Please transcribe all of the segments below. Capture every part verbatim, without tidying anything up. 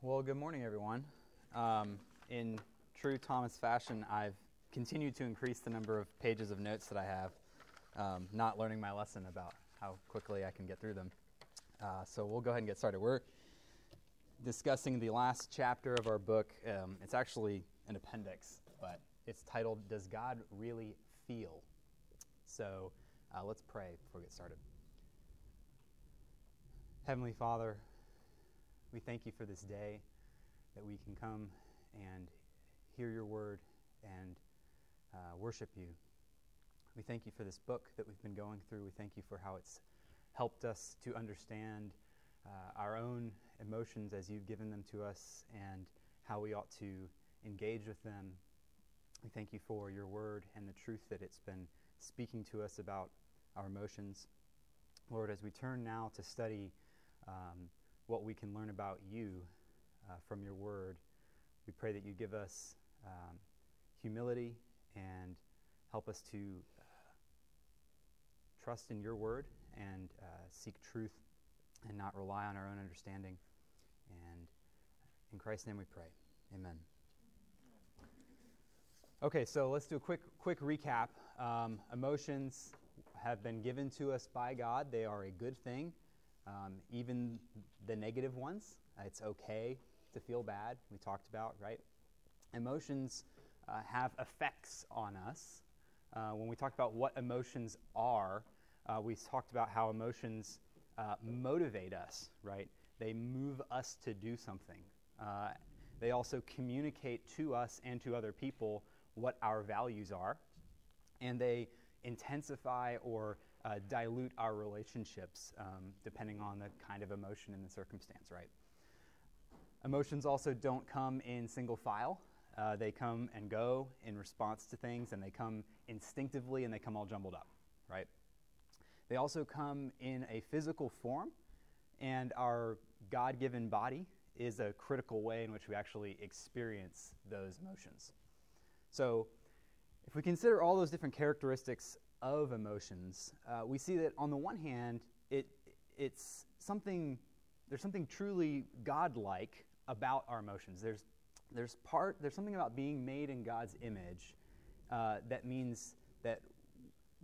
Well, good morning, everyone. Um, in true Thomas fashion, I've continued to increase the number of pages of notes that I have, um, not learning my lesson about how quickly I can get through them. Uh, so we'll go ahead and get started. We're discussing the last chapter of our book. Um, it's actually an appendix, but it's titled, Does God Really Feel? So uh, let's pray before we get started. Heavenly Father, we thank you for this day that we can come and hear your word and uh, worship you. We thank you for this book that we've been going through. We thank you for how it's helped us to understand uh, our own emotions as you've given them to us and how we ought to engage with them. We thank you for your word and the truth that it's been speaking to us about our emotions. Lord, as we turn now to study um, what we can learn about you uh, from your word. We pray that you give us um, humility and help us to uh, trust in your word and uh, seek truth and not rely on our own understanding. And in Christ's name we pray. Amen. Okay, so let's do a quick quick recap. Um, emotions have been given to us by God. They are a good thing. Um, even the negative ones, uh, it's okay to feel bad, we talked about, right? Emotions uh, have effects on us. Uh, when we talked about what emotions are, uh, we talked about how emotions uh, motivate us, right? They move us to do something. Uh, they also communicate to us and to other people what our values are, and they intensify or Uh, dilute our relationships, um, depending on the kind of emotion and the circumstance, right? Emotions also don't come in single file. Uh, they come and go in response to things, and they come instinctively, and they come all jumbled up, right? They also come in a physical form, and our God-given body is a critical way in which we actually experience those emotions. So if we consider all those different characteristics of emotions, uh, we see that on the one hand, it it's something, there's something truly godlike about our emotions. There's there's part there's something about being made in God's image uh, that means that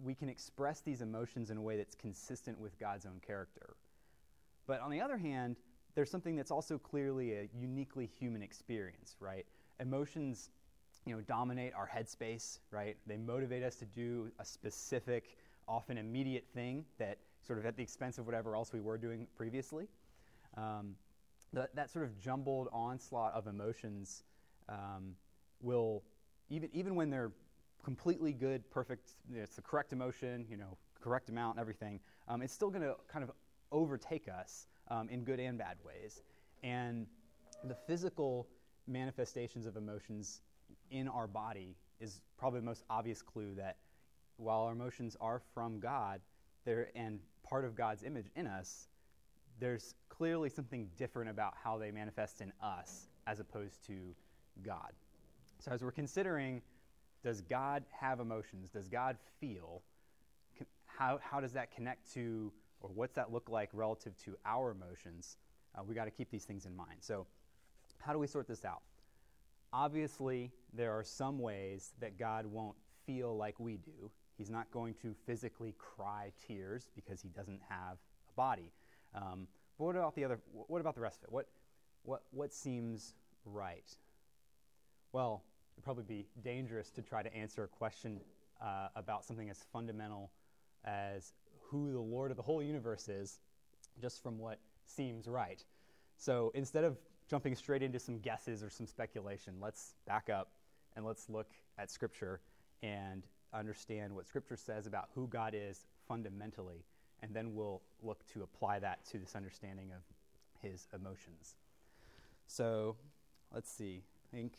we can express these emotions in a way that's consistent with God's own character. But on the other hand, there's something that's also clearly a uniquely human experience, right? Emotions, you know, dominate our headspace, right? They motivate us to do a specific, often immediate thing that sort of at the expense of whatever else we were doing previously. Um, that, that sort of jumbled onslaught of emotions um, will, even even when they're completely good, perfect, you know, it's the correct emotion, you know, correct amount and everything, um, it's still going to kind of overtake us um, in good and bad ways. And the physical manifestations of emotions in our body is probably the most obvious clue that while our emotions are from God there and part of God's image in us, there's clearly something different about how they manifest in us as opposed to God. So as we're considering, does God have emotions? Does God feel? How how does that connect to, or what's that look like relative to our emotions? Uh, we got to keep these things in mind. So how do we sort this out? Obviously, there are some ways that God won't feel like we do. He's not going to physically cry tears because he doesn't have a body. Um, but what about the other? What about the rest of it? What, what, what seems right? Well, it'd probably be dangerous to try to answer a question uh, about something as fundamental as who the Lord of the whole universe is, just from what seems right. So instead of jumping straight into some guesses or some speculation, let's back up and let's look at Scripture and understand what Scripture says about who God is fundamentally, and then we'll look to apply that to this understanding of his emotions. So let's see. I think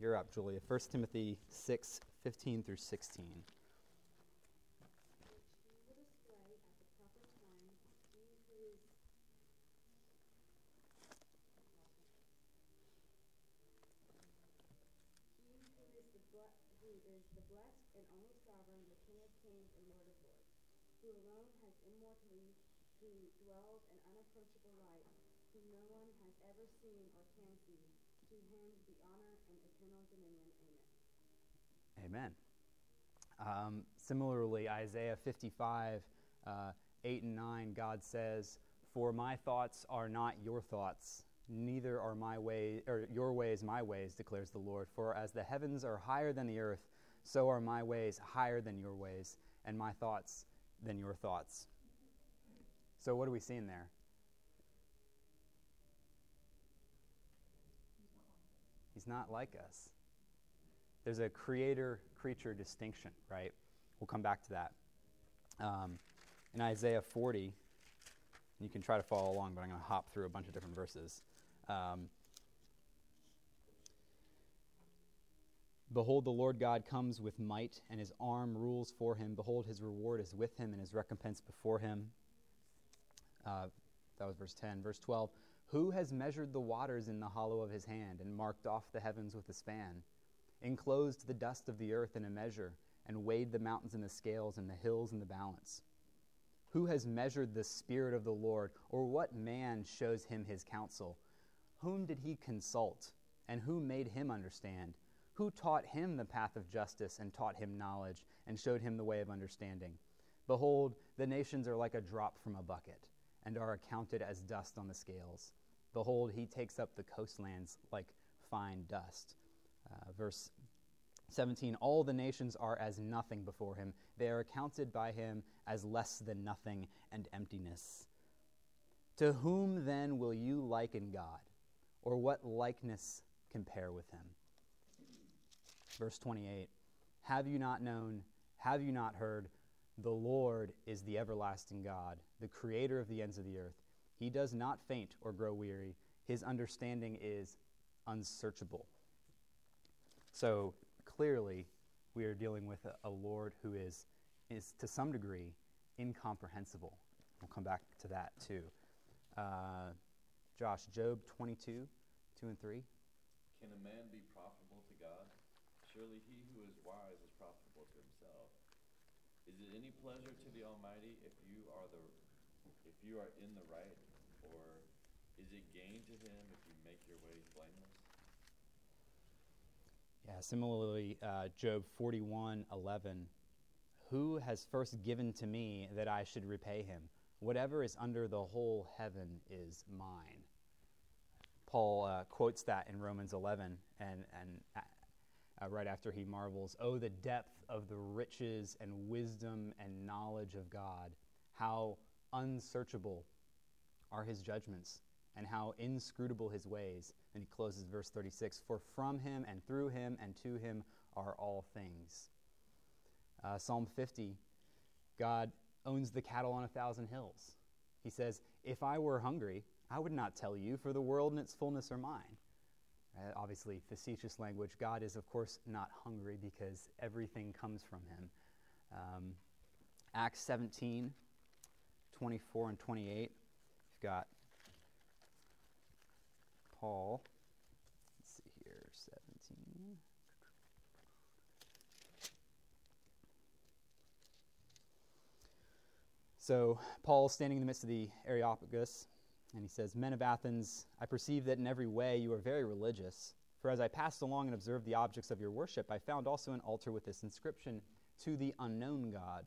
you're up, Julia. First Timothy six, fifteen through sixteen. Dwells in unapproachable light, whom no one has ever seen or him be honor and eternal dominion. Amen. Amen. Um, similarly, Isaiah fifty-five, uh, eight and nine, God says, "For my thoughts are not your thoughts, neither are my way, or your ways my ways, declares the Lord. For as the heavens are higher than the earth, so are my ways higher than your ways, and my thoughts than your thoughts." So what are we seeing there? He's not like us. There's a creator-creature distinction, right? We'll come back to that. Um, in Isaiah forty, you can try to follow along, but I'm going to hop through a bunch of different verses. Um, Behold, the Lord God comes with might, and his arm rules for him. Behold, his reward is with him, and his recompense before him. Uh, that was verse ten. Verse twelve, who has measured the waters in the hollow of his hand, and marked off the heavens with a span, enclosed the dust of the earth in a measure, and weighed the mountains in the scales, and the hills in the balance? Who has measured the Spirit of the Lord, or what man shows him his counsel? Whom did he consult, and who made him understand? Who taught him the path of justice, and taught him knowledge, and showed him the way of understanding? Behold, the nations are like a drop from a bucket, and are accounted as dust on the scales. Behold, he takes up the coastlands like fine dust. Uh, verse seventeen, all the nations are as nothing before him. They are accounted by him as less than nothing and emptiness. To whom then will you liken God, or what likeness compare with him? Verse twenty-eight, have you not known, have you not heard, the Lord is the everlasting God, the creator of the ends of the earth. He does not faint or grow weary. His understanding is unsearchable. So clearly, we are dealing with a, a Lord who is, is, to some degree, incomprehensible. We'll come back to that, too. Uh, Josh, Job twenty-two, two and three. Can a man be profitable to God? Surely he who is wise is profitable to himself. Is it any pleasure to the Almighty if you are the if you are in the right, or is it gain to him if you make your ways blameless? Yeah. Similarly, uh, Job forty-one eleven. Who has first given to me that I should repay him? Whatever is under the whole heaven is mine. Paul uh, quotes that in Romans eleven and and. Uh, Uh, right after he marvels, oh, the depth of the riches and wisdom and knowledge of God, how unsearchable are his judgments, and how inscrutable his ways. And he closes verse thirty-six, for from him and through him and to him are all things. Uh, Psalm fifty, God owns the cattle on a thousand hills. He says, if I were hungry, I would not tell you, for the world and its fullness are mine. Uh, obviously, facetious language. God is, of course, not hungry because everything comes from him. Um, Acts seventeen, twenty-four and twenty-eight. You've got Paul. Let's see here, seventeen. So, Paul standing in the midst of the Areopagus, and he says, men of Athens, I perceive that in every way you are very religious. For as I passed along and observed the objects of your worship, I found also an altar with this inscription, to the unknown God.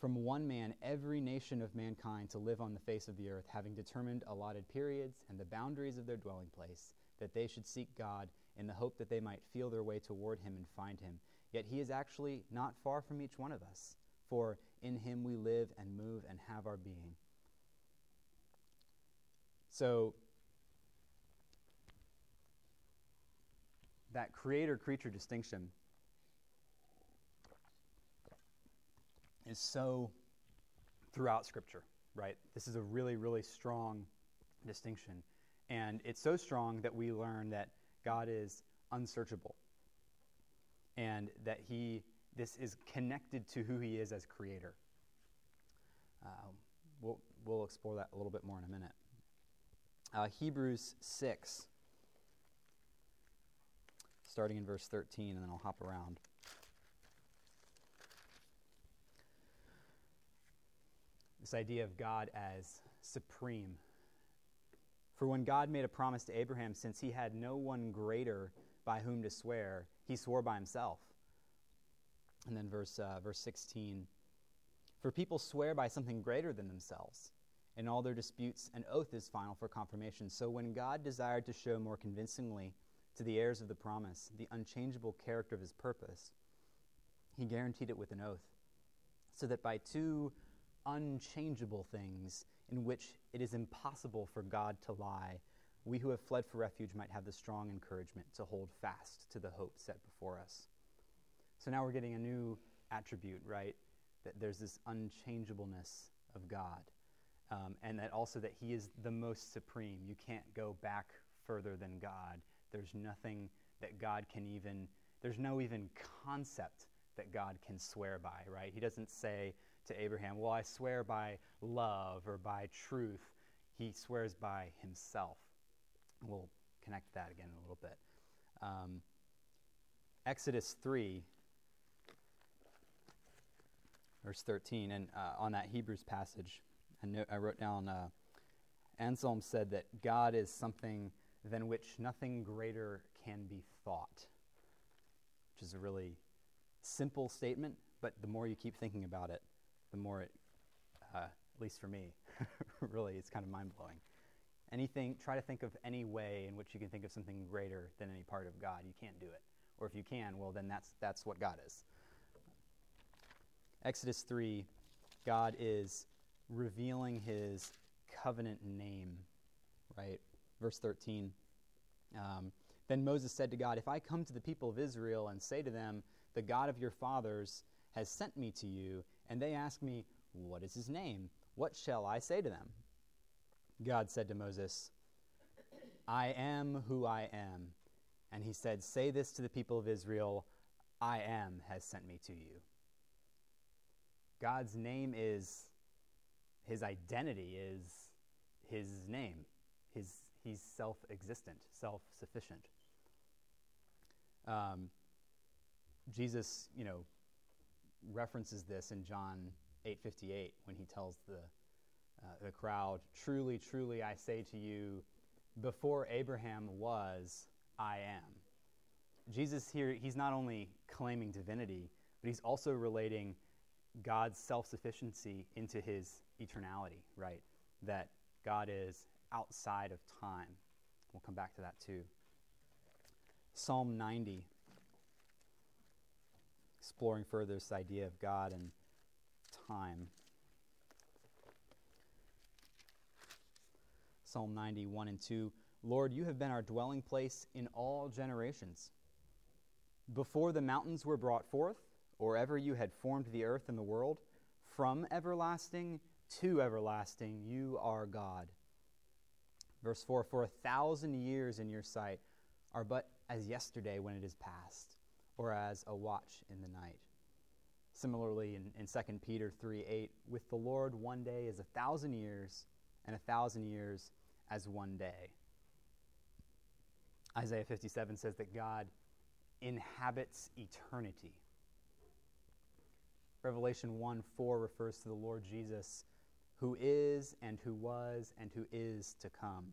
from one man every nation of mankind to live on the face of the earth, having determined allotted periods and the boundaries of their dwelling place, that they should seek God in the hope that they might feel their way toward him and find him. Yet he is actually not far from each one of us, for in him we live and move and have our being. So, that creator-creature distinction is so throughout Scripture, right? This is a really, really strong distinction. And it's so strong that we learn that God is unsearchable and that he this is connected to who he is as creator. Uh, we'll, we'll explore that a little bit more in a minute. Uh, Hebrews six, starting in verse thirteen, and then I'll hop around. This idea of God as supreme. For when God made a promise to Abraham, since he had no one greater by whom to swear, he swore by himself. And then verse uh, verse sixteen, for people swear by something greater than themselves. In all their disputes, an oath is final for confirmation. So when God desired to show more convincingly to the heirs of the promise the unchangeable character of his purpose, he guaranteed it with an oath, so that by two unchangeable things in which it is impossible for God to lie, we who have fled for refuge might have the strong encouragement to hold fast to the hope set before us. So now we're getting a new attribute, right? That there's this unchangeableness of God. Um, and that also that he is the most supreme. You can't go back further than God. There's nothing that God can even, there's no even concept that God can swear by, right? He doesn't say to Abraham, well, I swear by love or by truth. He swears by himself. We'll connect that again in a little bit. Um, Exodus three, verse thirteen, and uh, on that Hebrews passage, I, know, I wrote down, uh, Anselm said that God is something than which nothing greater can be thought, which is a really simple statement, but the more you keep thinking about it, the more it, uh, at least for me, really it's kind of mind-blowing. Anything, try to think of any way in which you can think of something greater than any part of God. You can't do it. Or if you can, well, then that's that's what God is. Exodus three, God is revealing his covenant name, right? Verse thirteen, um, then Moses said to God, if I come to the people of Israel and say to them, the God of your fathers has sent me to you, and they ask me, what is his name? What shall I say to them? God said to Moses, I am who I am. And he said, say this to the people of Israel, I am has sent me to you. God's name is, his identity is his name. His, he's self-existent, self-sufficient. Um, Jesus, you know, references this in John eight fifty-eight when he tells the uh, the crowd, truly, truly, I say to you, before Abraham was, I am. Jesus here, he's not only claiming divinity, but he's also relating God's self-sufficiency into his eternality, right? That God is outside of time. We'll come back to that too. Psalm ninety, exploring further this idea of God and time. Psalm ninety, one and two, Lord, you have been our dwelling place in all generations. Before the mountains were brought forth, or ever you had formed the earth and the world, from everlasting to everlasting, you are God. Verse four, for a thousand years in your sight are but as yesterday when it is past, or as a watch in the night. Similarly, in, in Second Peter three eight, with the Lord one day is a thousand years, and a thousand years as one day. Isaiah fifty-seven says that God inhabits eternity. Revelation one four refers to the Lord Jesus, who is and who was and who is to come.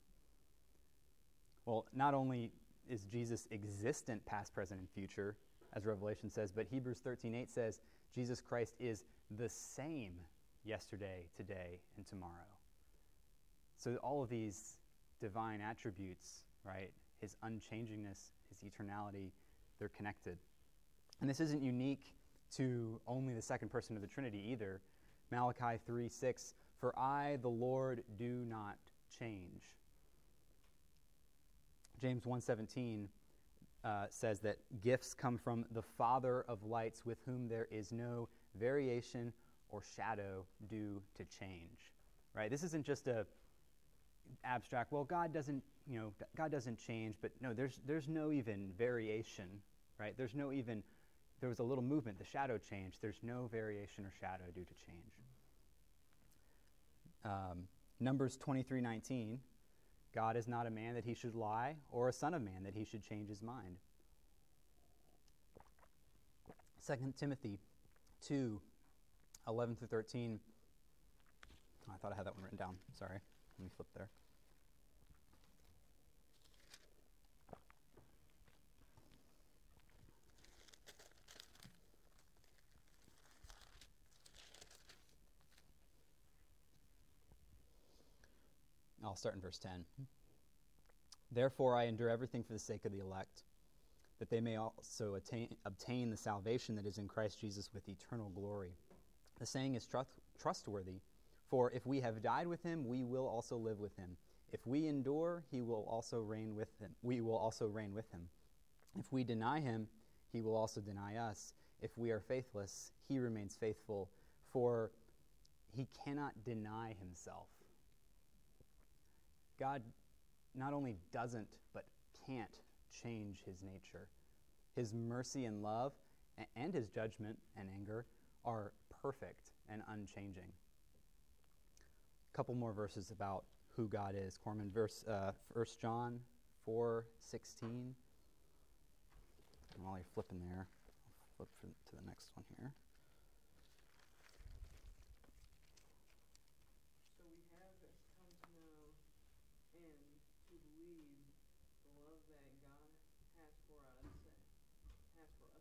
Well, not only is Jesus existent, past, present, and future, as Revelation says, but Hebrews thirteen eight says Jesus Christ is the same yesterday, today, and tomorrow. So all of these divine attributes, right? His unchangingness, his eternality, they're connected. And this isn't unique to only the second person of the Trinity either. Malachi three six, for I, the Lord, do not change. James one seventeen uh, says that gifts come from the Father of lights, with whom there is no variation or shadow due to change. Right? This isn't just a abstract, well, God doesn't, you know, God doesn't change, but no, there's there's no even variation, right? There's no even, there was a little movement, the shadow changed. There's no variation or shadow due to change. Um, Numbers twenty-three nineteen, God is not a man that he should lie, or a son of man that he should change his mind. Second Timothy two eleven through thirteen. Oh, I thought I had that one written down. Sorry. Let me flip there. I'll start in verse ten. Therefore I endure everything for the sake of the elect, that they may also attain, obtain the salvation that is in Christ Jesus with eternal glory. The saying is trust, trustworthy, for if we have died with him, we will also live with him. If we endure, he will also reign with him. We will also reign with him. If we deny him, he will also deny us. If we are faithless, he remains faithful, for he cannot deny himself. God not only doesn't, but can't change his nature. His mercy and love and his judgment and anger are perfect and unchanging. A couple more verses about who God is. Corman, verse uh, First John four sixteen. And while you're flipping there, I'll flip for, to the next one here. So we have come to know and to believe the love that God has for us. Has for us.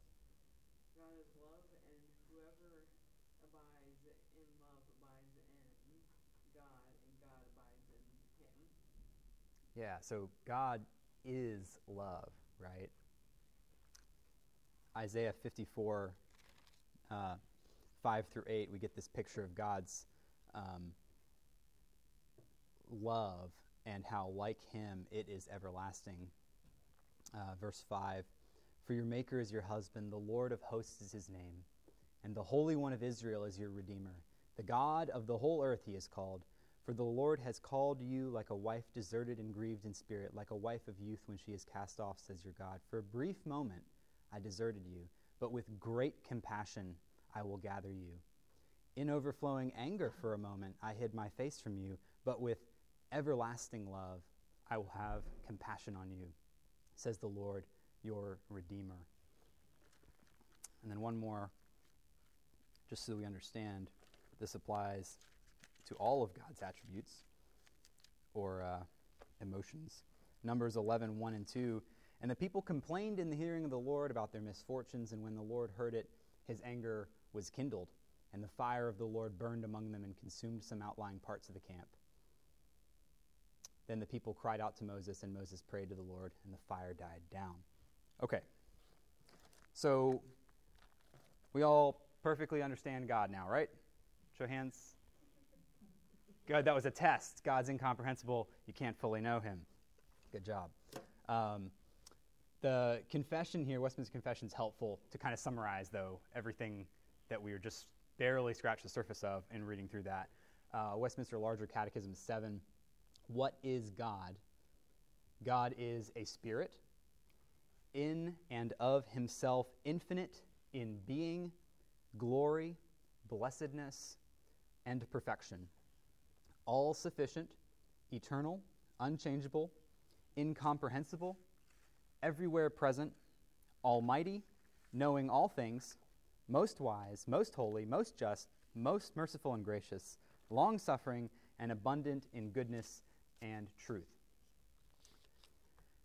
God is love, and whoever abides in love abides in God, and God abides in him. Yeah, so God is love, right? Isaiah fifty-four, uh, five through eight, we get this picture of God's um, love and how, like him, it is everlasting. Uh, verse five, for your maker is your husband, the Lord of hosts is his name, and the Holy One of Israel is your Redeemer. The God of the whole earth he is called, for the Lord has called you like a wife deserted and grieved in spirit, like a wife of youth when she is cast off, says your God. For a brief moment I deserted you, but with great compassion I will gather you. In overflowing anger for a moment I hid my face from you, but with everlasting love I will have compassion on you, says the Lord, your Redeemer. And then one more, just so we understand, this applies to all of God's attributes or uh, emotions. Numbers eleven, one and two. And the people complained in the hearing of the Lord about their misfortunes, and when the Lord heard it, his anger was kindled, and the fire of the Lord burned among them and consumed some outlying parts of the camp. Then the people cried out to Moses, and Moses prayed to the Lord, and the fire died down. Okay, so we all perfectly understand God now, right? Show hands. Good, that was a test. God's incomprehensible. You can't fully know him. Good job. Um, the confession here, Westminster Confession, is helpful to kind of summarize, though, everything that we were just barely scratched the surface of in reading through that. Uh, Westminster Larger Catechism seven. What is God? God is a spirit, in and of himself infinite in being, glory, blessedness, and perfection, all sufficient, eternal, unchangeable, incomprehensible, everywhere present, almighty, knowing all things, most wise, most holy, most just, most merciful and gracious, long-suffering, and abundant in goodness and truth.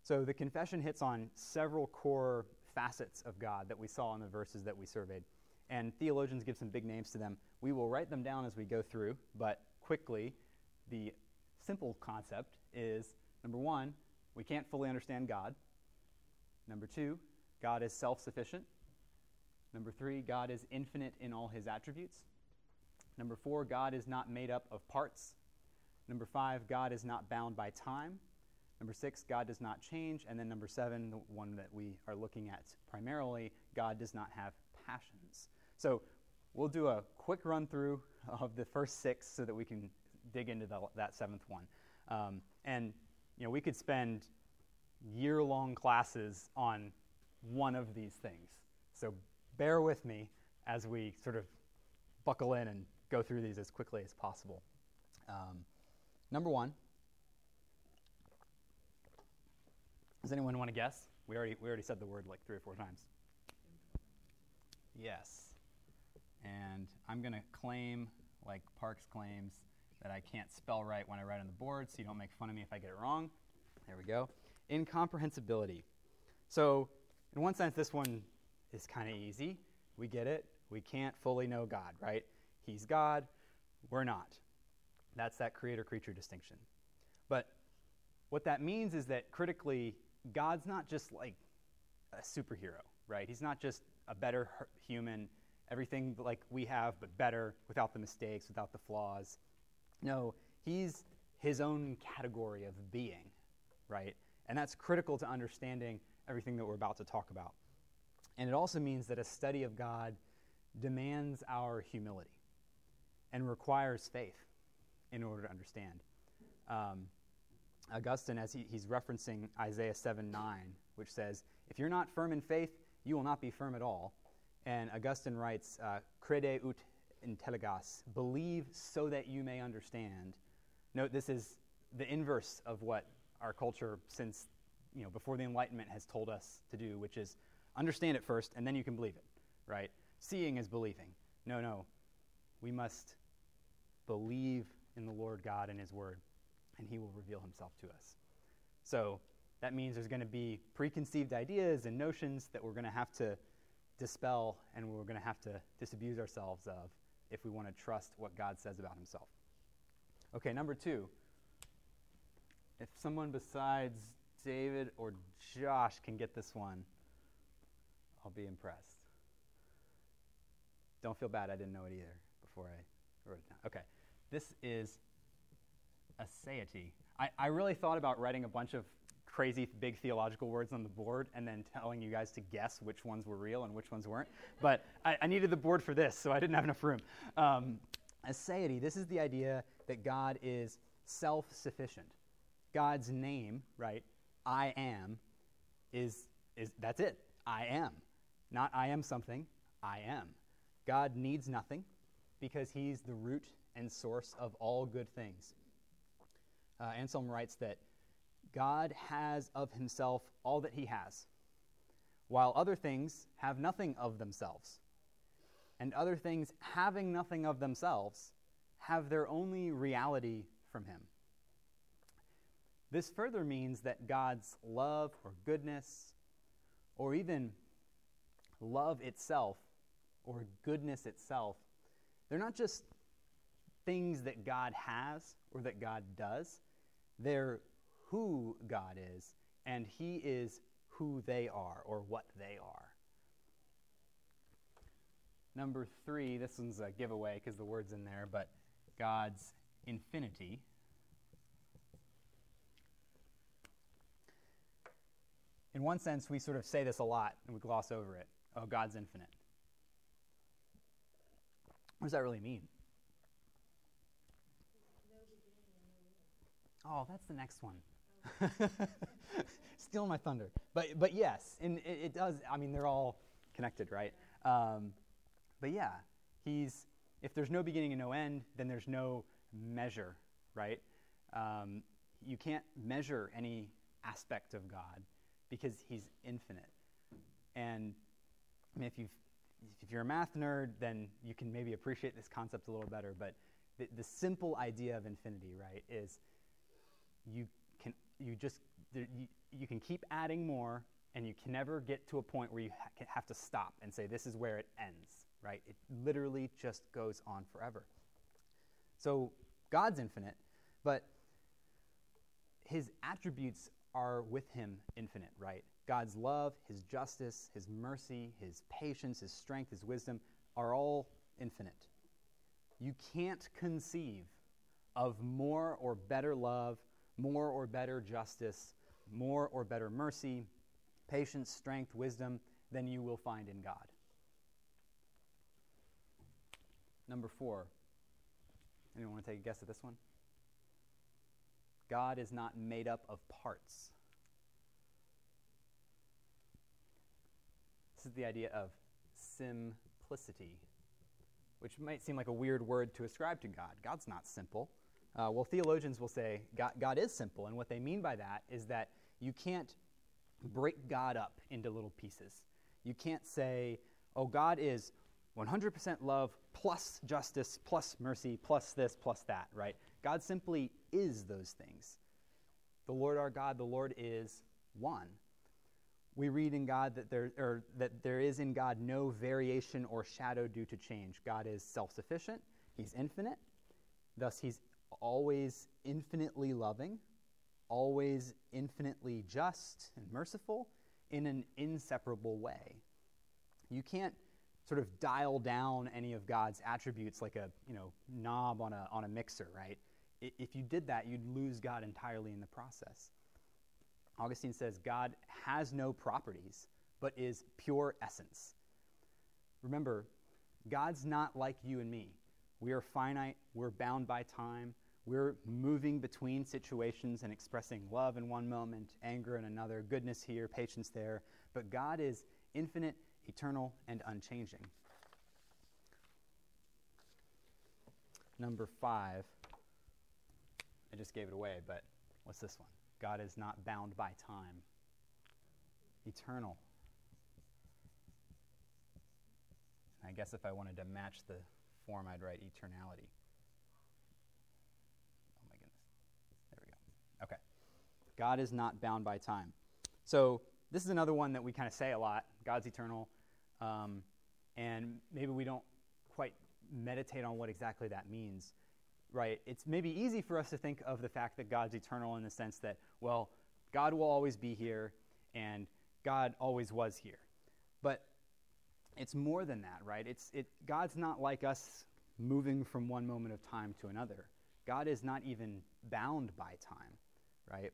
So the confession hits on several core facets of God that we saw in the verses that we surveyed. And theologians give some big names to them. We will write them down as we go through, but quickly, the simple concept is, number one, we can't fully understand God. Number two, God is self-sufficient. Number three, God is infinite in all his attributes. Number four, God is not made up of parts. Number five, God is not bound by time. Number six, God does not change. And then number seven, the one that we are looking at primarily, God does not have passions. So we'll do a quick run through of the first six so that we can dig into the, that seventh one. Um, and you know, we could spend year-long classes on one of these things. So bear with me as we sort of buckle in and go through these as quickly as possible. Um, number one, does anyone want to guess? We already we already said the word like three or four times. Yes. And I'm going to claim, like Parks claims, that I can't spell right when I write on the board, so you don't make fun of me if I get it wrong. There we go. Incomprehensibility. So in one sense, this one is kind of easy. We get it. We can't fully know God, right? He's God. We're not. That's that creator-creature distinction. But what that means is that critically, God's not just like a superhero, right? He's not just a better human, everything like we have, but better, without the mistakes, without the flaws. No, he's his own category of being, right? And that's critical to understanding everything that we're about to talk about. And it also means that a study of God demands our humility and requires faith in order to understand. Um, Augustine, as he, he's referencing Isaiah seven nine, which says, if you're not firm in faith, you will not be firm at all. And Augustine writes, uh, crede ut intelligas, believe so that you may understand. Note this is the inverse of what our culture since, you know, before the Enlightenment has told us to do, which is understand it first and then you can believe it, right? Seeing is believing. No, no, we must believe in the Lord God and his word, and he will reveal himself to us. So that means there's going to be preconceived ideas and notions that we're going to have to dispel and we're going to have to disabuse ourselves of if we want to trust what God says about himself. Okay, number two. If someone besides David or Josh can get this one, I'll be impressed. Don't feel bad, I didn't know it either before I wrote it down. Okay, this is aseity. I, I really thought about writing a bunch of crazy big theological words on the board and then telling you guys to guess which ones were real and which ones weren't, but I, I needed the board for this, so I didn't have enough room. Um, aseity, this is the idea that God is self-sufficient. God's name, right, I am, is is that's it. I am. Not I am something, I am. God needs nothing because he's the root and source of all good things. Uh, Anselm writes that God has of himself all that he has, while other things have nothing of themselves. And other things having nothing of themselves have their only reality from him. This further means that God's love or goodness, or even love itself or goodness itself, they're not just things that God has or that God does. They're who God is, and he is who they are or what they are. Number three, this one's a giveaway because the word's in there, but God's infinity. In one sense, we sort of say this a lot, and we gloss over it. Oh, God's infinite. What does that really mean? Oh, that's the next one. Stealing my thunder. But but yes, and it, it does. I mean, they're all connected, right? Um, but yeah, he's if there's no beginning and no end, then there's no measure, right? Um, you can't measure any aspect of God, because he's infinite. And I mean, if you've, if you're a math nerd, then you can maybe appreciate this concept a little better, but the, the simple idea of infinity, right, is you can you just, there, you, you can keep adding more, and you can never get to a point where you ha- have to stop and say, this is where it ends, right? It literally just goes on forever. So God's infinite, but his attributes are with him infinite, right? God's love, his justice, his mercy, his patience, his strength, his wisdom are all infinite. You can't conceive of more or better love, more or better justice, more or better mercy, patience, strength, wisdom than you will find in God. Number four. Anyone want to take a guess at this one? God is not made up of parts. This is the idea of simplicity, which might seem like a weird word to ascribe to God. God's not simple. Uh, well, theologians will say God, God is simple, and what they mean by that is that you can't break God up into little pieces. You can't say, oh, God is one hundred percent love plus justice plus mercy plus this plus that, right? God simply is those things. The Lord our God, the Lord is one. We read in God that there or that there is in God no variation or shadow due to change. God is self-sufficient. He's infinite. Thus, he's always infinitely loving, always infinitely just and merciful in an inseparable way. You can't sort of dial down any of God's attributes like a, you know, knob on a on a mixer, right? If you did that, you'd lose God entirely in the process. Augustine says God has no properties, but is pure essence. Remember, God's not like you and me. We are finite. We're bound by time. We're moving between situations and expressing love in one moment, anger in another, goodness here, patience there. But God is infinite, eternal, and unchanging. Number five. I just gave it away, but what's this one? God is not bound by time. Eternal. I guess if I wanted to match the form, I'd write eternality. Oh my goodness. There we go. Okay. God is not bound by time. So this is another one that we kind of say a lot. God's eternal. Um, and maybe we don't quite meditate on what exactly that means. Right, it's maybe easy for us to think of the fact that God's eternal in the sense that, well, God will always be here, and God always was here. But it's more than that, right? It's it. God's not like us moving from one moment of time to another. God is not even bound by time, right?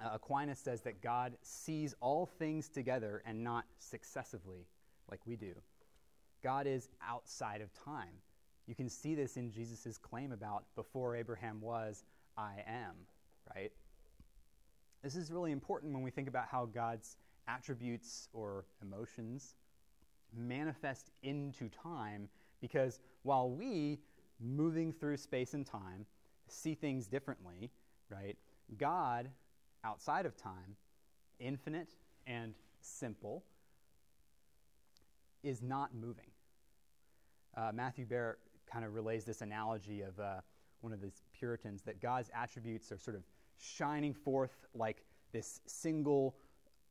Uh, Aquinas says that God sees all things together and not successively like we do. God is outside of time. You can see this in Jesus' claim about, before Abraham was, I am, right? This is really important when we think about how God's attributes or emotions manifest into time, because while we, moving through space and time, see things differently, right, God, outside of time, infinite and simple, is not moving. Uh, Matthew Barrett kind of relays this analogy of uh, one of these Puritans, that God's attributes are sort of shining forth like this single,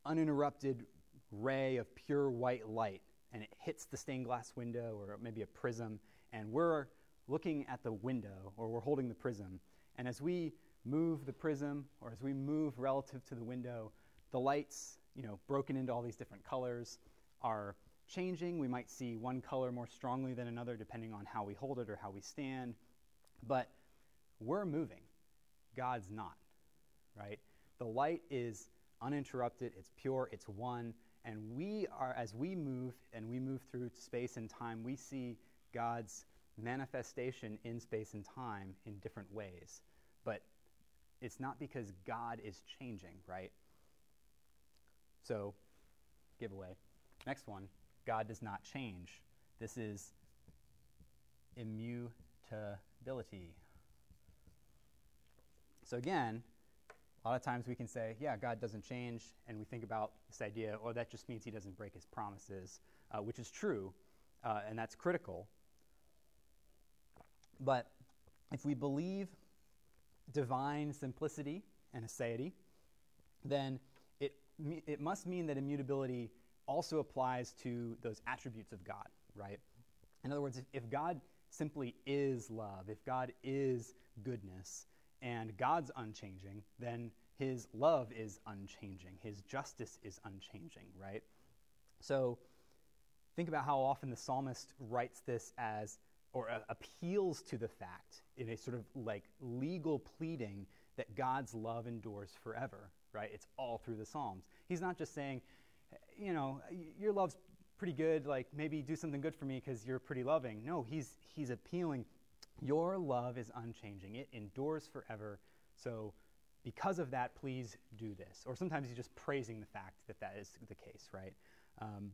uninterrupted ray of pure white light, and it hits the stained glass window or maybe a prism, and we're looking at the window, or we're holding the prism, and as we move the prism, or as we move relative to the window, the lights, you know, broken into all these different colors, are changing. We might see one color more strongly than another depending on how we hold it or how we stand, but we're moving. God's not, right? The light is uninterrupted, it's pure, it's one, and we are, as we move and we move through space and time, we see God's manifestation in space and time in different ways, but it's not because God is changing, right? So, giveaway. Next one. God does not change. This is immutability. So again, a lot of times we can say, yeah, God doesn't change, and we think about this idea, or that just means he doesn't break his promises, uh, which is true, uh, and that's critical. But if we believe divine simplicity and aseity, then it it must mean that immutability also applies to those attributes of God, right? In other words, if, if God simply is love, if God is goodness, and God's unchanging, then his love is unchanging, his justice is unchanging, right? So think about how often the psalmist writes this as, or uh, appeals to the fact in a sort of like legal pleading that God's love endures forever, right? It's all through the Psalms. He's not just saying, you know, your love's pretty good, like maybe do something good for me because you're pretty loving. No, he's he's appealing. Your love is unchanging. It endures forever. So because of that, please do this. Or sometimes he's just praising the fact that that is the case, right? Um,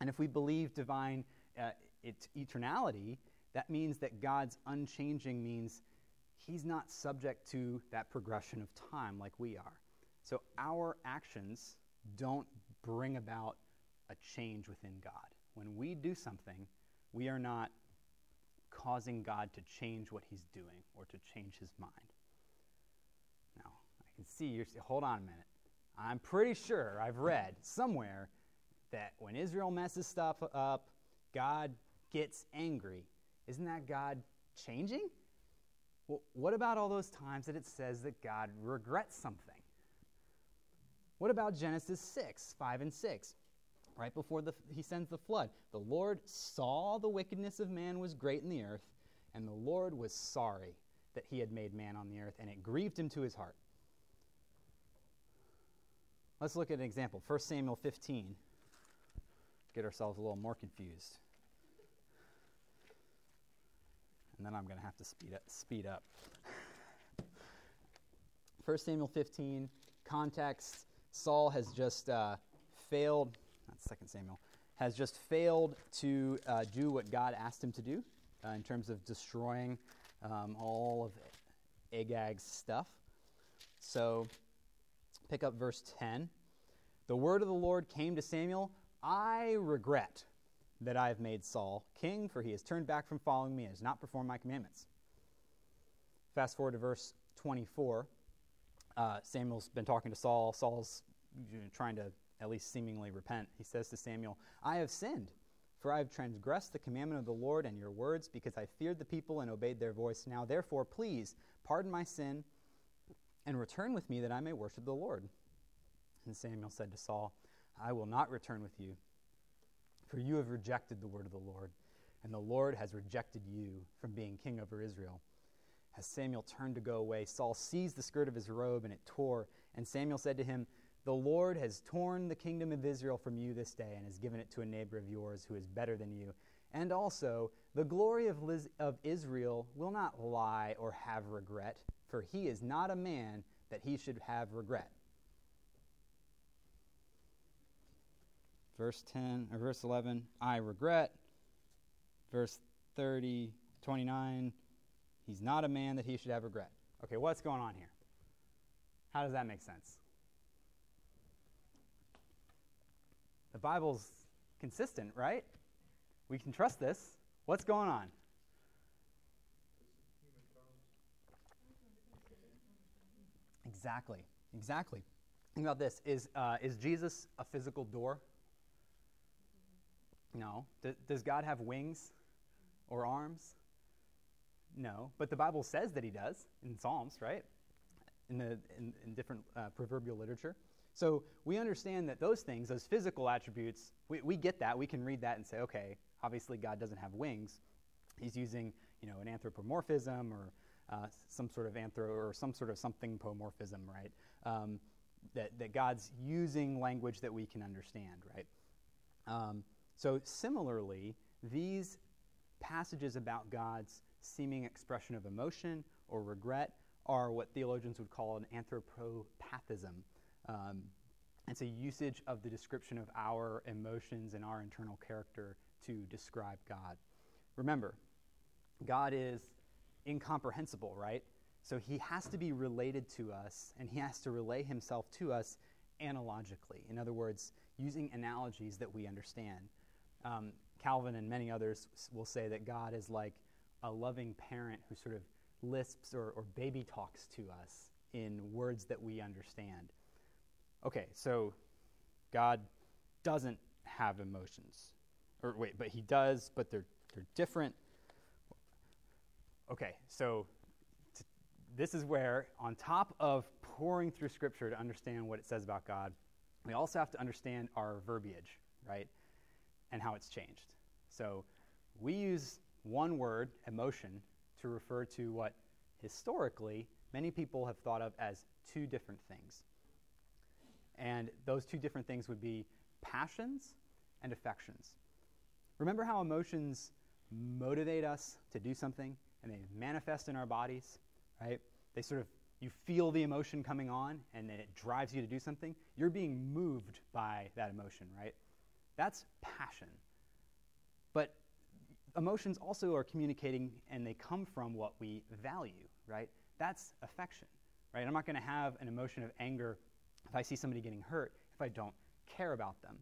And if we believe divine uh, it's eternality, that means that God's unchanging means he's not subject to that progression of time like we are. So our actions don't bring about a change within God. When we do something, we are not causing God to change what he's doing or to change his mind. Now, I can see you're saying, hold on a minute. I'm pretty sure I've read somewhere that when Israel messes stuff up, God gets angry. Isn't that God changing? Well, what about all those times that it says that God regrets something? What about Genesis six, five and six? Right before the, he sends the flood. The Lord saw the wickedness of man was great in the earth, and the Lord was sorry that he had made man on the earth, and it grieved him to his heart. Let's look at an example. First Samuel fifteen. Get ourselves a little more confused. And then I'm going to have to speed up. Speed up. First Samuel fifteen, context. Saul has just uh, failed... That's Second Samuel, has just failed to uh, do what God asked him to do uh, in terms of destroying um, all of Agag's stuff. So pick up verse ten. The word of the Lord came to Samuel, I regret that I have made Saul king, for he has turned back from following me and has not performed my commandments. Fast forward to verse twenty-four. Uh, Samuel's been talking to Saul. Saul's you know, trying to at least seemingly repent. He says to Samuel, I have sinned, for I have transgressed the commandment of the Lord and your words, because I feared the people and obeyed their voice. Now, therefore, please pardon my sin and return with me that I may worship the Lord. And Samuel said to Saul, I will not return with you, for you have rejected the word of the Lord, and the Lord has rejected you from being king over Israel. As Samuel turned to go away, Saul seized the skirt of his robe, and it tore. And Samuel said to him, the Lord has torn the kingdom of Israel from you this day and has given it to a neighbor of yours who is better than you. And also, the glory of, Liz- of Israel will not lie or have regret, for he is not a man that he should have regret. Verse ten, or verse eleven, I regret. Verse thirty, twenty-nine, he's not a man that he should have regret. Okay, what's going on here? How does that make sense? The Bible's consistent, right? We can trust this. What's going on? Exactly, exactly. Think about this. Is uh, is Jesus a physical door? No. D- does God have wings or arms? No. But the Bible says that he does in Psalms, right? In the in, in different uh, proverbial literature. So we understand that those things, those physical attributes, we, we get that. We can read that and say, okay, obviously God doesn't have wings. He's using, you know, an anthropomorphism or uh, some sort of anthro or some sort of something pomorphism, right? Um, that that God's using language that we can understand, right? Um, so similarly, these passages about God's seeming expression of emotion or regret are what theologians would call an anthropopathism. Um, it's a usage of the description of our emotions and our internal character to describe God. Remember, God is incomprehensible, right? So he has to be related to us, and he has to relay himself to us analogically. In other words, using analogies that we understand. Um, Calvin and many others will say that God is like a loving parent who sort of lisps or, or baby talks to us in words that we understand. Okay, so God doesn't have emotions. Or wait, but he does, but they're they're different. Okay, so t- this is where, on top of pouring through Scripture to understand what it says about God, we also have to understand our verbiage, right, and how it's changed. So we use one word, emotion, to refer to what historically many people have thought of as two different things. And those two different things would be passions and affections. Remember how emotions motivate us to do something and they manifest in our bodies, right? They sort of, you feel the emotion coming on and then it drives you to do something. You're being moved by that emotion, right? That's passion. But emotions also are communicating, and they come from what we value, right? That's affection, right? I'm not going to have an emotion of anger if I see somebody getting hurt if I don't care about them.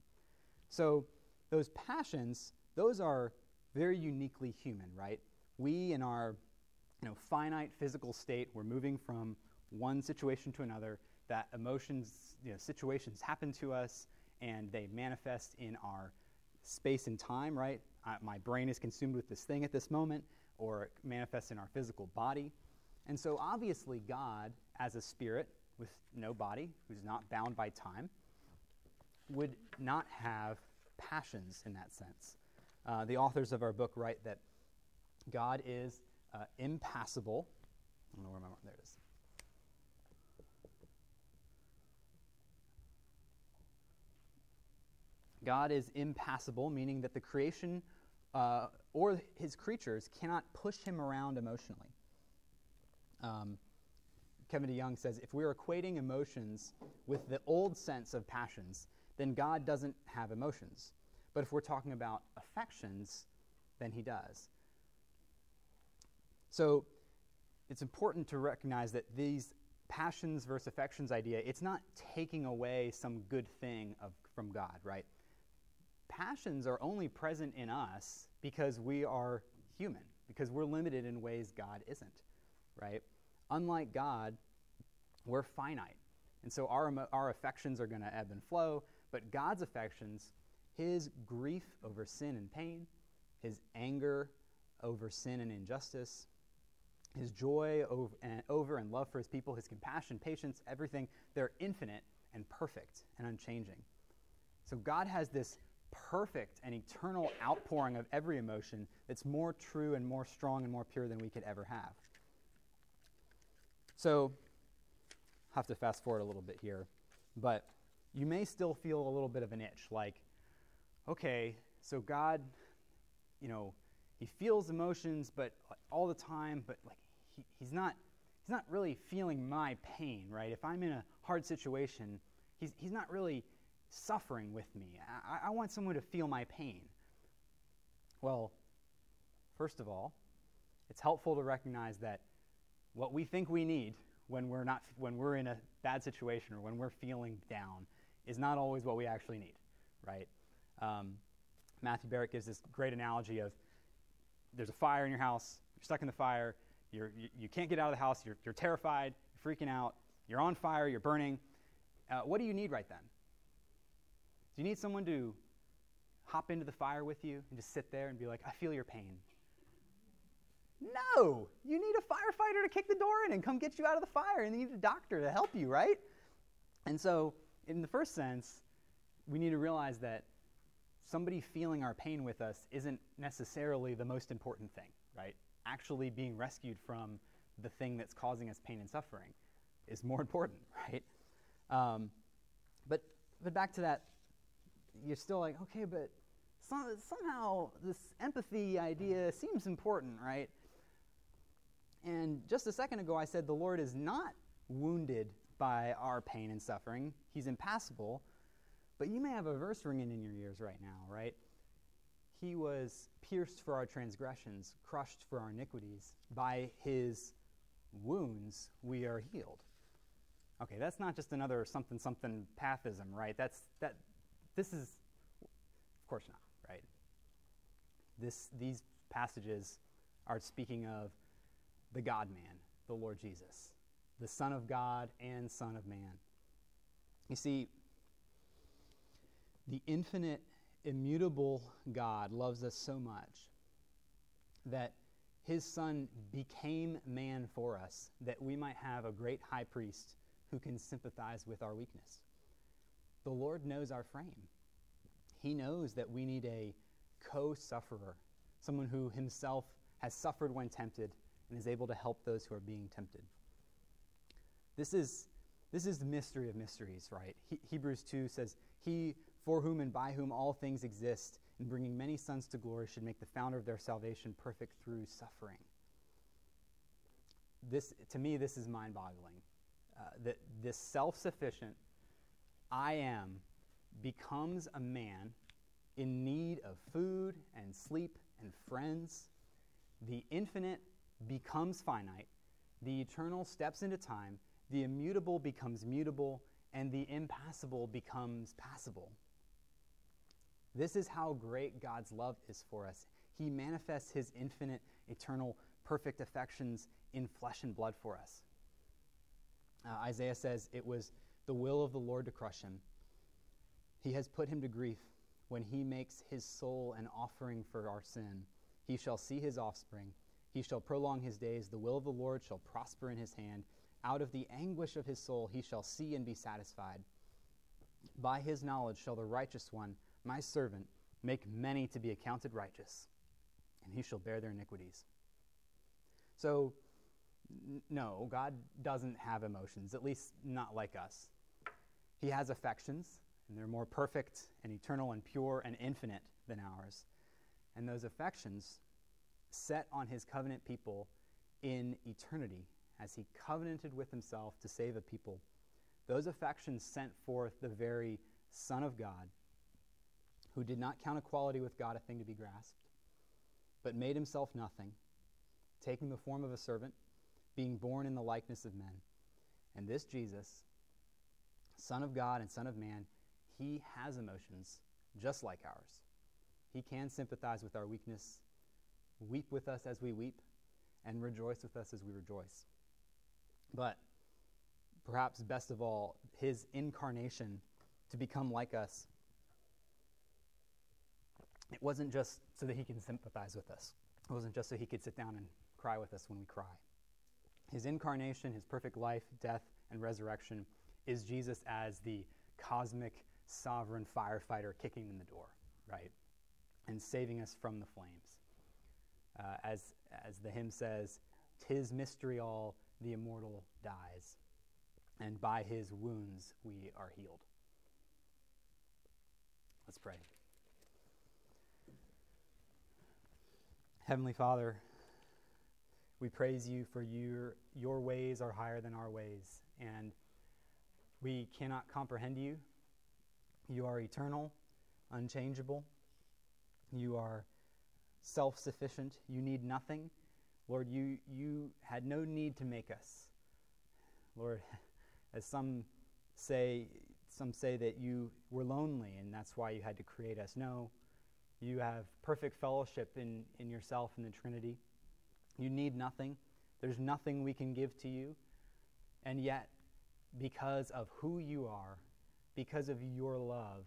So those passions, those are very uniquely human, right? We, in our you know, finite physical state, we're moving from one situation to another, that emotions, you know, situations happen to us, and they manifest in our space and time, right? Uh, my brain is consumed with this thing at this moment, or it manifests in our physical body. And so obviously God, as a spirit with no body, who's not bound by time, would not have passions in that sense. Uh, the authors of our book write that God is uh, impassible. I don't know where my there it is. God is impassible, meaning that the creation uh, or his creatures cannot push him around emotionally. Um, Kevin DeYoung says, if we're equating emotions with the old sense of passions, then God doesn't have emotions. But if we're talking about affections, then he does. So it's important to recognize that these passions versus affections idea, it's not taking away some good thing of, from God, right? Passions are only present in us because we are human, because we're limited in ways God isn't, right? Unlike God, we're finite. And so our, our affections are going to ebb and flow, but God's affections, his grief over sin and pain, his anger over sin and injustice, his joy over and, over and love for his people, his compassion, patience, everything, they're infinite and perfect and unchanging. So God has this perfect and eternal outpouring of every emotion that's more true and more strong and more pure than we could ever have. So I have to fast forward a little bit here, but you may still feel a little bit of an itch, like, okay, so God, you know, he feels emotions, but uh, all the time, but like he, he's not he's not really feeling my pain, right? If I'm in a hard situation, he's he's not really suffering with me. I, I want someone to feel my pain. Well, first of all, it's helpful to recognize that what we think we need when we're not when we're in a bad situation or when we're feeling down is not always what we actually need, right? Um, Matthew Barrett gives this great analogy of there's a fire in your house, you're stuck in the fire, you're, you you can't get out of the house, you're, you're terrified, you're freaking out, you're on fire, you're burning. Uh, what do you need right then? Do you need someone to hop into the fire with you and just sit there and be like, I feel your pain? No! You need a firefighter to kick the door in and come get you out of the fire, and you need a doctor to help you, right? And so, in the first sense, we need to realize that somebody feeling our pain with us isn't necessarily the most important thing, right? Actually being rescued from the thing that's causing us pain and suffering is more important, right? Um, but but back to that, you're still like, okay, but some, somehow this empathy idea seems important, right? And just a second ago I said the Lord is not wounded by our pain and suffering. He's impassible. But you may have a verse ringing in your ears right now, right? He was pierced for our transgressions, crushed for our iniquities. By his wounds we are healed. Okay, that's not just another something something pathism, right? That's that. This is, of course not, right? This these passages are speaking of the God-man, the Lord Jesus, the Son of God and Son of Man. You see, the infinite, immutable God loves us so much that his Son became man for us, that we might have a great high priest who can sympathize with our weakness. The Lord knows our frame. He knows that we need a co-sufferer, someone who himself has suffered when tempted and is able to help those who are being tempted. This is, this is the mystery of mysteries, right? He, Hebrews two says, he for whom and by whom all things exist, and bringing many sons to glory, should make the founder of their salvation perfect through suffering. This, to me, this is mind-boggling. Uh, that this self-sufficient I am becomes a man in need of food and sleep and friends. The infinite becomes finite, the eternal steps into time, the immutable becomes mutable, and the impassible becomes passible. This is how great God's love is for us. He manifests his infinite, eternal, perfect affections in flesh and blood for us. Uh, Isaiah says, it was the will of the Lord to crush him. He has put him to grief. When he makes his soul an offering for our sin, he shall see his offspring. He shall prolong his days. The will of the Lord shall prosper in his hand. Out of the anguish of his soul he shall see and be satisfied. By his knowledge shall the righteous one, my servant, make many to be accounted righteous, and he shall bear their iniquities. So, n- no, God doesn't have emotions, at least not like us. He has affections, and they're more perfect and eternal and pure and infinite than ours. And those affections set on his covenant people in eternity, as he covenanted with himself to save a people. Those affections sent forth the very Son of God, who did not count equality with God a thing to be grasped, but made himself nothing, taking the form of a servant, being born in the likeness of men. And this Jesus, Son of God and Son of Man, he has emotions just like ours. He can sympathize with our weakness, weep with us as we weep, and rejoice with us as we rejoice. But perhaps best of all, his incarnation to become like us, it wasn't just so that he can sympathize with us. It wasn't just so he could sit down and cry with us when we cry. His incarnation, his perfect life, death, and resurrection is Jesus as the cosmic sovereign firefighter kicking in the door, right? And saving us from the flames. Uh, as as the hymn says, "'Tis mystery all, the immortal dies, and by his wounds we are healed." Let's pray. Heavenly Father, we praise you for your, your ways are higher than our ways, and we cannot comprehend you. You are eternal, unchangeable. You are self-sufficient. You need nothing. Lord, you you had no need to make us. Lord, as some say, some say that you were lonely and that's why you had to create us. No, you have perfect fellowship in, in yourself and the Trinity. You need nothing. There's nothing we can give to you. And yet, because of who you are, because of your love,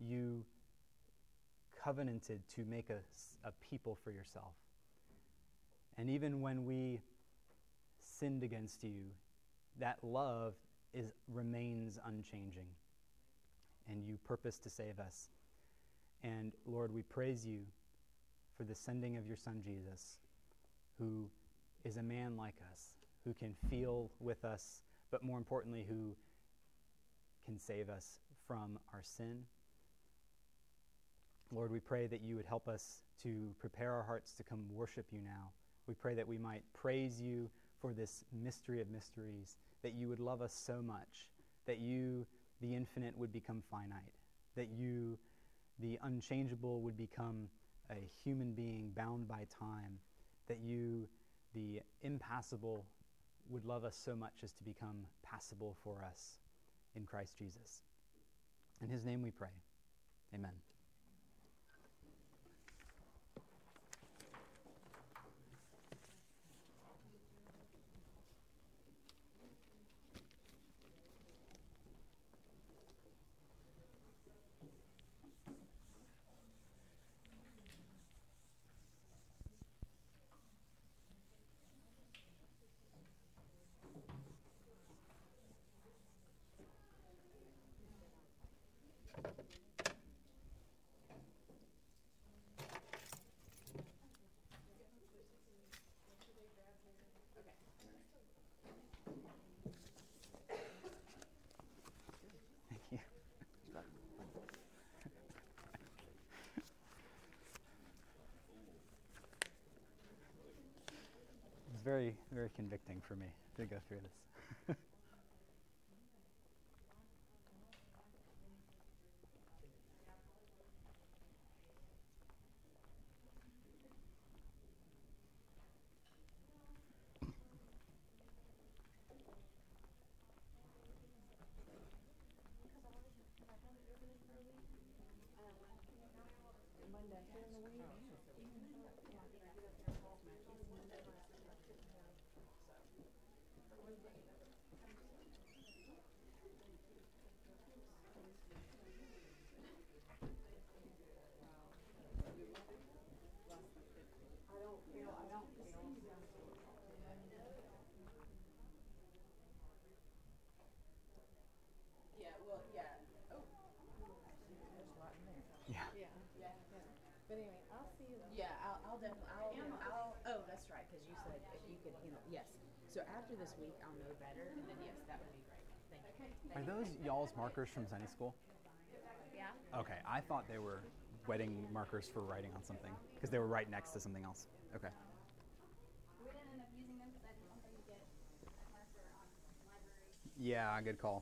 you covenanted to make us a people for yourself. And even when we sinned against you, that love is remains unchanging. And you purpose to save us. And Lord, we praise you for the sending of your Son Jesus, who is a man like us, who can feel with us, but more importantly, who can save us from our sin. Lord, we pray that you would help us to prepare our hearts to come worship you now. We pray that we might praise you for this mystery of mysteries, that you would love us so much, that you, the infinite, would become finite, that you, the unchangeable, would become a human being bound by time, that you, the impassible, would love us so much as to become passible for us in Christ Jesus. In his name we pray. Amen. Very, very convicting for me to go through this. Yeah. Oh. There's a lot in there. Yeah. Yeah. Yeah. Yeah. But anyway, I'll see you later. Yeah, I'll, I'll definitely. I'll, I'll, oh, that's right, because you said if you could, you know, yes. So after this week, I'll know better, and then yes, that would be great. Thank you. Thank Are those y'all's markers from Sunday school? Yeah. Okay, I thought they were wedding markers for writing on something, because they were right next to something else. Okay. We didn't end up using them because I didn't want them to get a marker on the library. Yeah, good call.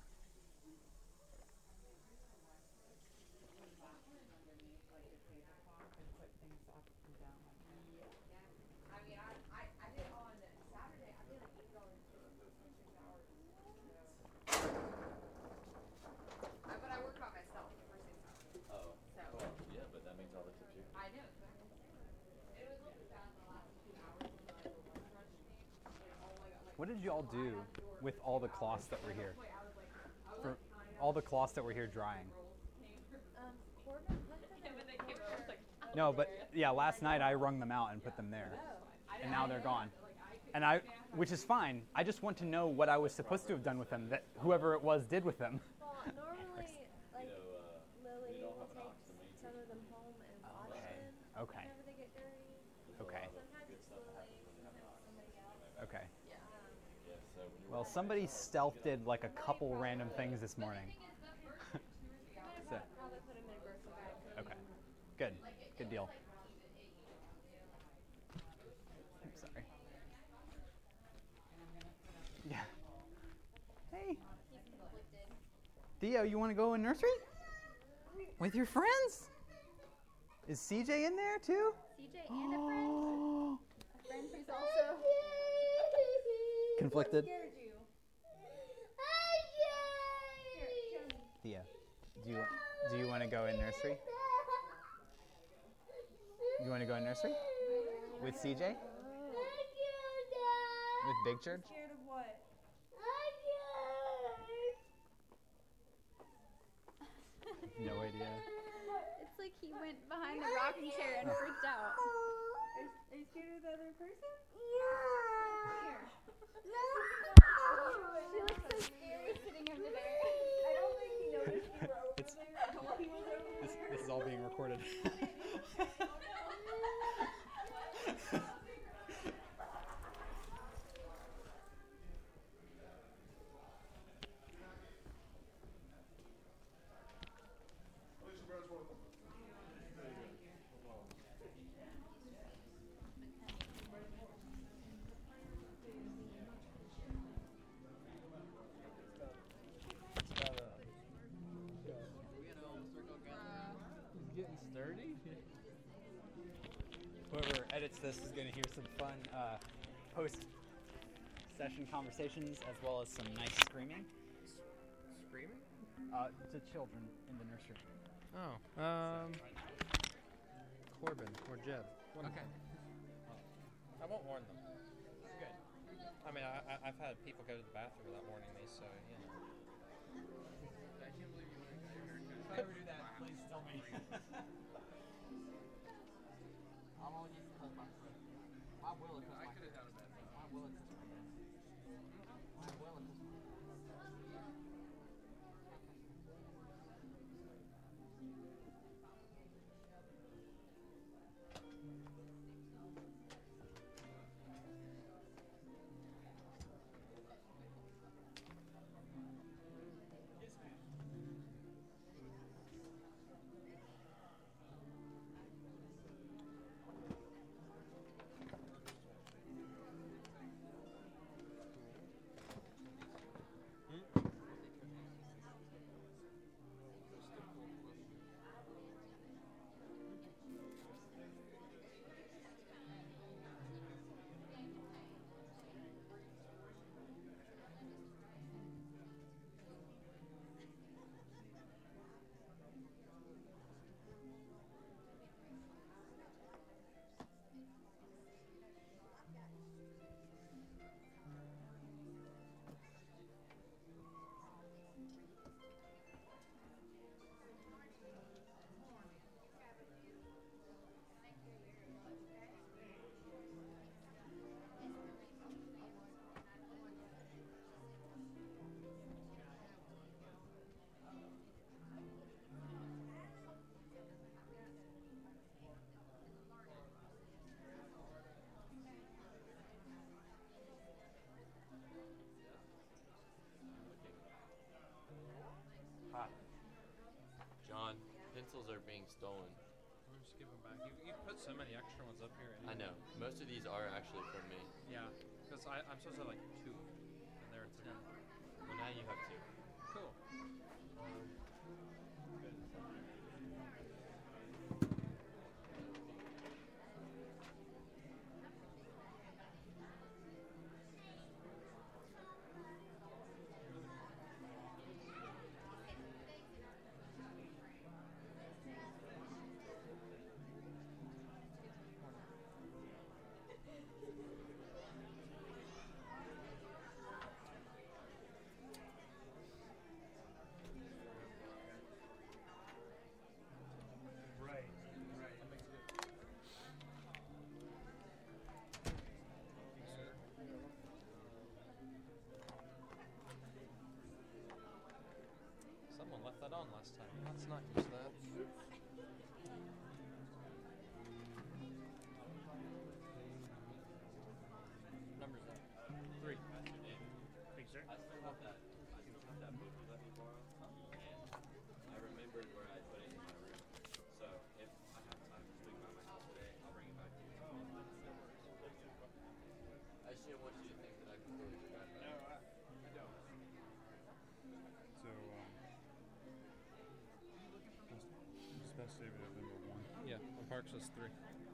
What did y'all do with all the cloths that were here? For all the cloths that were here drying? No, but yeah, last night I wrung them out and put them there. And now they're gone. And I, which is fine. I just want to know what I was supposed to have done with them, that whoever it was did with them. Well, normally, like, Lily will take some of them home and wash them. Okay. Whenever they get dirty. Okay. Sometimes it's Lily, sometimes somebody else. Okay. Well, somebody stealth did like a couple random things this morning. So. Okay, good, good deal. I'm sorry. Yeah. Hey. Theo, you want to go in nursery with your friends? Is C J in there too? C J and a friend. A friend who's also conflicted. Thea, do you do you want to go in nursery? You want to go in nursery with C J? With Big Church? Scared of what? No idea. It's like he went behind the rocking chair and freaked out. Are you scared of the other person? Yeah. Here. No. She looks so scary sitting over there. I don't think he noticed you were over it's, there until he was over this, there. This is all being recorded. This is going to hear some fun uh, post-session conversations as well as some nice screaming. Screaming? Uh, to children in the nursery. Oh, um, Corbin or Jeb. Okay. I won't warn them. Good. I mean, I, I've had people go to the bathroom without warning me, so, you know. I can't believe you went to your haircut. If I ever do that, please tell me. I'm only used to cut my foot. My will is my foot. My will is my foot. My will is my pencils are being stolen. We'll just give them back. You, you put so many extra ones up here. Anyway. I know. Most of these are actually from me. Yeah, because I'm supposed to have like two, and there are two. Yeah. Well, now you have two. Cool. Um, good. That's not just that. Numbers up. Three. Thanks, sir. I still have that. I still have that paper that we borrowed, and I remembered where I put it in my room. So if I have time to swing by my house today, I'll bring it back to you. I just didn't want you to think that I completely forgot about it. No, I, I don't. So. Um, Best David of number one. Yeah, and Parks was three.